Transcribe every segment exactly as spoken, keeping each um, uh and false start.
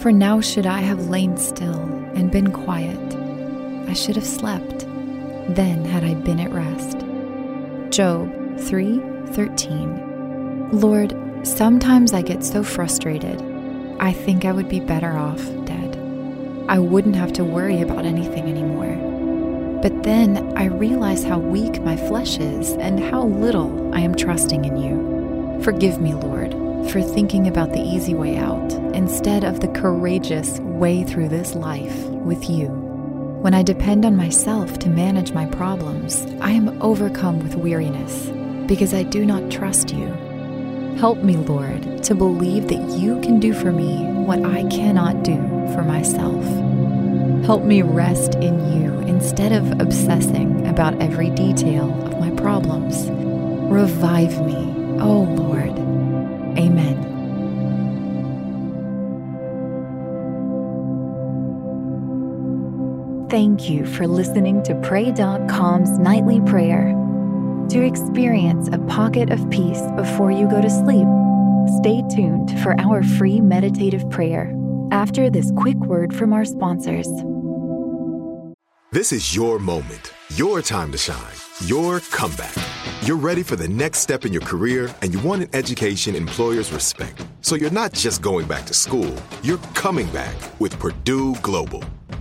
For now should I have lain still and been quiet. I should have slept. Then had I been at rest. Job three thirteen. Lord, sometimes I get so frustrated. I think I would be better off dead. I wouldn't have to worry about anything anymore. But then I realize how weak my flesh is and how little I am trusting in you. Forgive me, Lord, for thinking about the easy way out instead of the courageous way through this life with you. When I depend on myself to manage my problems, I am overcome with weariness because I do not trust you. Help me, Lord, to believe that you can do for me what I cannot do for myself. Help me rest in you instead of obsessing about every detail of my problems. Revive me, O Lord. Amen. Thank you for listening to Pray dot com's Nightly Prayer. To experience a pocket of peace before you go to sleep, stay tuned for our free meditative prayer after this quick word from our sponsors. This is your moment, your time to shine, your comeback. You're ready for the next step in your career, and you want an education employers respect. So you're not just going back to school. You're coming back with Purdue Global.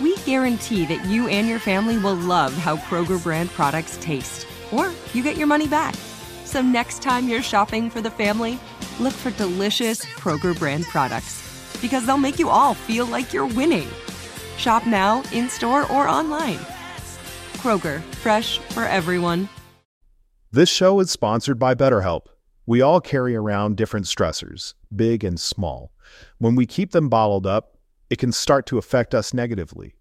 we guarantee that you and your family will love how Kroger brand products taste, or you get your money back. So next time you're shopping for the family, look for delicious Kroger brand products, because they'll make you all feel like you're winning. Shop now, in-store, or online. Kroger, fresh for everyone. This show is sponsored by BetterHelp. We all carry around different stressors, big and small. When we keep them bottled up, it can start to affect us negatively.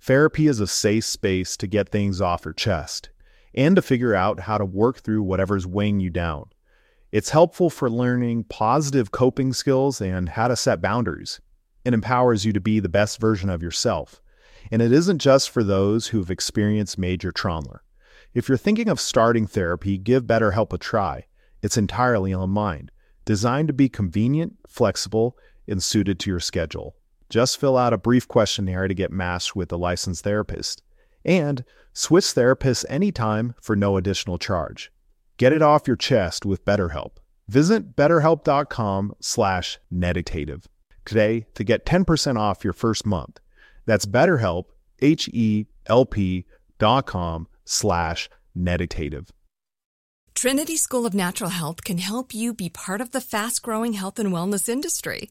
Therapy is a safe space to get things off your chest and to figure out how to work through whatever's weighing you down. It's helpful for learning positive coping skills and how to set boundaries. It empowers you to be the best version of yourself. And it isn't just for those who've experienced major trauma. If you're thinking of starting therapy, give BetterHelp a try. It's entirely online, designed to be convenient, flexible, and suited to your schedule. Just fill out a brief questionnaire to get matched with a licensed therapist. And switch therapists anytime for no additional charge. Get it off your chest with BetterHelp. Visit BetterHelp dot com slash meditative today to get ten percent off your first month. That's BetterHelp, H E L P dot com slash meditative. Trinity School of Natural Health can help you be part of the fast-growing health and wellness industry.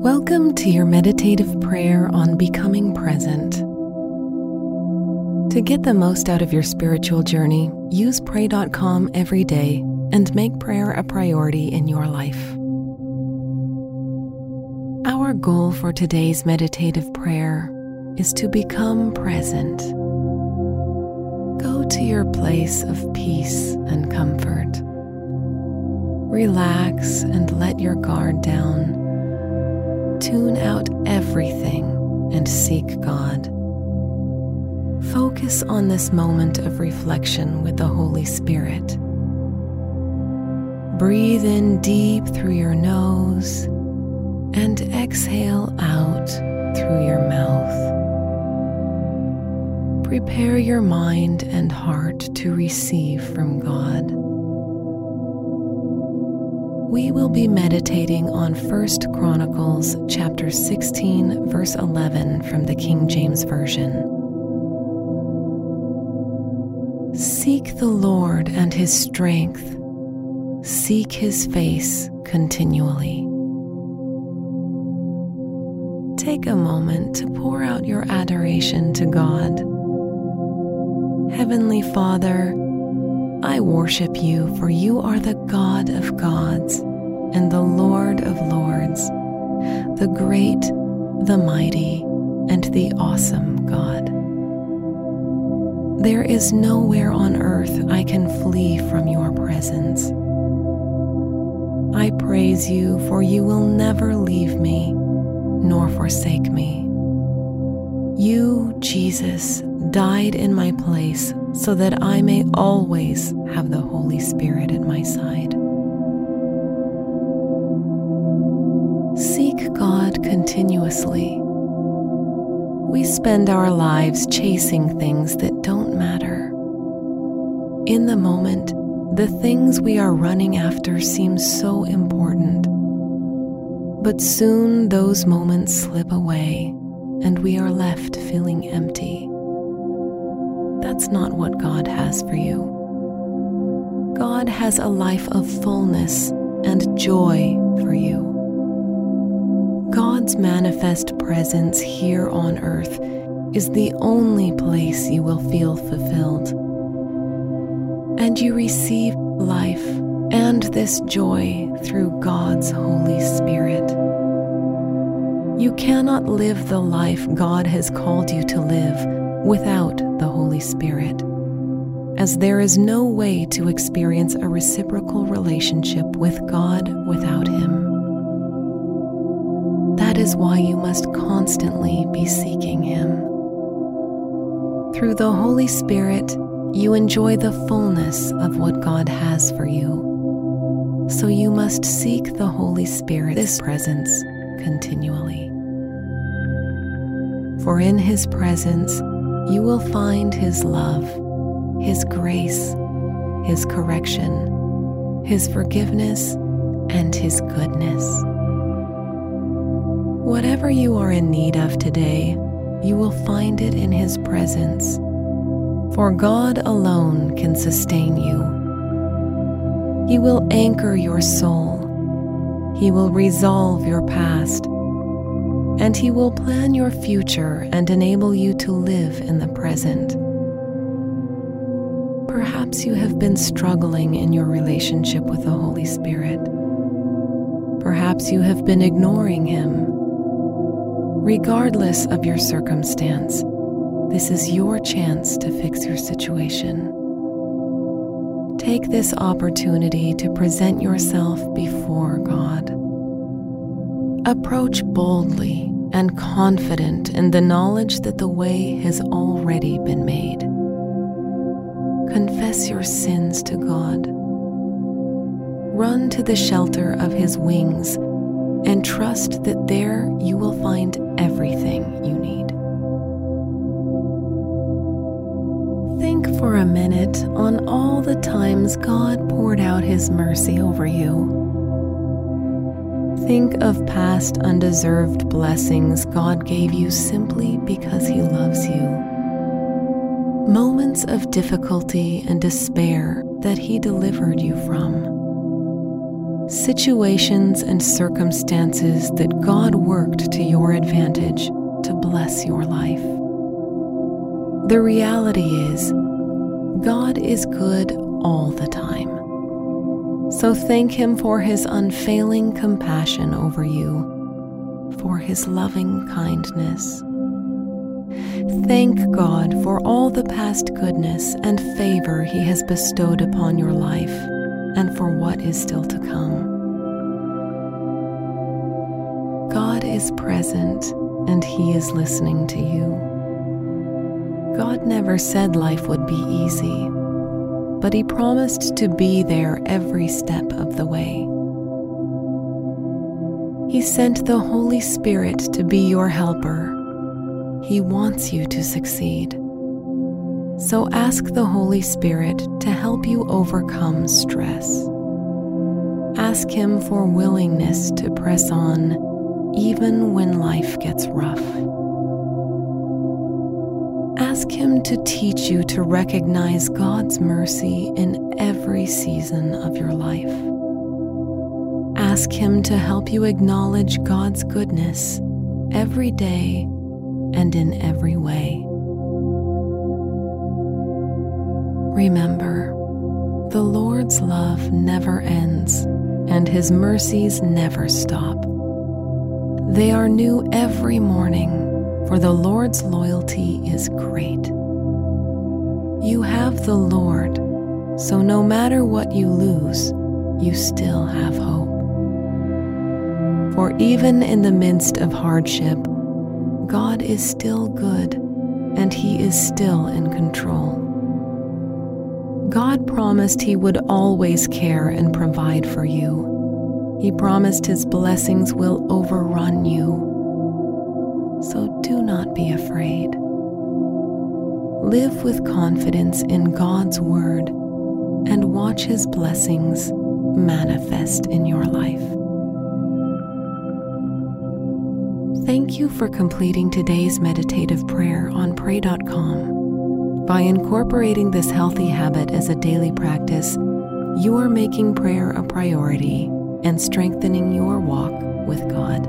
Welcome to your meditative prayer on becoming present. To get the most out of your spiritual journey, use Pray dot com every day and make prayer a priority in your life. Our goal for today's meditative prayer is to become present. Go to your place of peace and comfort. Relax and let your guard down. Tune out everything and seek God. Focus on this moment of reflection with the Holy Spirit. Breathe in deep through your nose and exhale out through your mouth. Prepare your mind and heart to receive from God. We will be meditating on First Chronicles chapter sixteen, verse eleven from the King James Version. Seek the Lord and his strength. Seek his face continually. Take a moment to pour out your adoration to God. Heavenly Father, I worship you, for you are the God of gods and the Lord of lords, the great, the mighty, and the awesome God. There is nowhere on earth I can flee from your presence. I praise you, for you will never leave me nor forsake me. You, Jesus, died in my place so that I may always have the Holy Spirit at my side. Seek God continuously. We spend our lives chasing things that don't matter. In the moment, the things we are running after seem so important. But soon those moments slip away, and we are left feeling empty. That's not what God has for you. God has a life of fullness and joy for you. God's manifest presence here on earth is the only place you will feel fulfilled. And you receive life and this joy through God's Holy Spirit. You cannot live the life God has called you to live without the Holy Spirit, as there is no way to experience a reciprocal relationship with God without him. That is why you must constantly be seeking him. Through the Holy Spirit, you enjoy the fullness of what God has for you. So you must seek the Holy Spirit's presence continually. For in his presence, you will find his love, his grace, his correction, his forgiveness, and his goodness. Whatever you are in need of today, you will find it in his presence, for God alone can sustain you. He will anchor your soul, he will resolve your past, and he will plan your future and enable you to live in the present. Perhaps you have been struggling in your relationship with the Holy Spirit. Perhaps you have been ignoring him. Regardless of your circumstance, this is your chance to fix your situation. Take this opportunity to present yourself before God. Approach boldly and confident in the knowledge that the way has already been made. Confess your sins to God. Run to the shelter of his wings and trust that there you will find everything you need. Think for a minute on all the times God poured out his mercy over you. Think of past undeserved blessings God gave you simply because he loves you. Moments of difficulty and despair that he delivered you from. Situations and circumstances that God worked to your advantage to bless your life. The reality is, God is good all the time. So thank him for his unfailing compassion over you, for his loving kindness. Thank God for all the past goodness and favor he has bestowed upon your life, and for what is still to come. God is present and he is listening to you. God never said life would be easy, but he promised to be there every step of the way. He sent the Holy Spirit to be your helper. He wants you to succeed. So ask the Holy Spirit to help you overcome stress. Ask him for willingness to press on, even when life gets rough. Ask Him to teach you to recognize God's mercy in every season of your life. Ask Him to help you acknowledge God's goodness every day and in every way. Remember, the Lord's love never ends, and His mercies never stop. They are new every morning, for the Lord's loyalty is great. You have the Lord, so no matter what you lose, you still have hope. For even in the midst of hardship, God is still good, and He is still in control. God promised He would always care and provide for you. He promised His blessings will overrun you. So do not be afraid. Live with confidence in God's word and watch His blessings manifest in your life. Thank you for completing today's meditative prayer on pray dot com. By incorporating this healthy habit as a daily practice, you are making prayer a priority and strengthening your walk with God.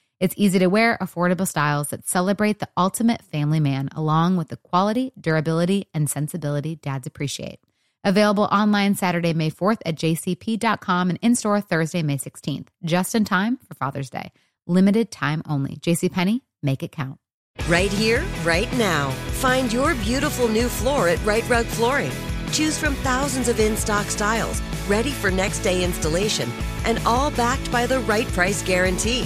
It's easy to wear, affordable styles that celebrate the ultimate family man, along with the quality, durability, and sensibility dads appreciate. Available online Saturday, May fourth at j c p dot com and in-store Thursday, May sixteenth. Just in time for Father's Day. Limited time only. JCPenney, make it count. Right here, right now. Find your beautiful new floor at Right Rug Flooring. Choose from thousands of in-stock styles, ready for next day installation, and all backed by the right price guarantee.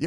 You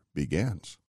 begins.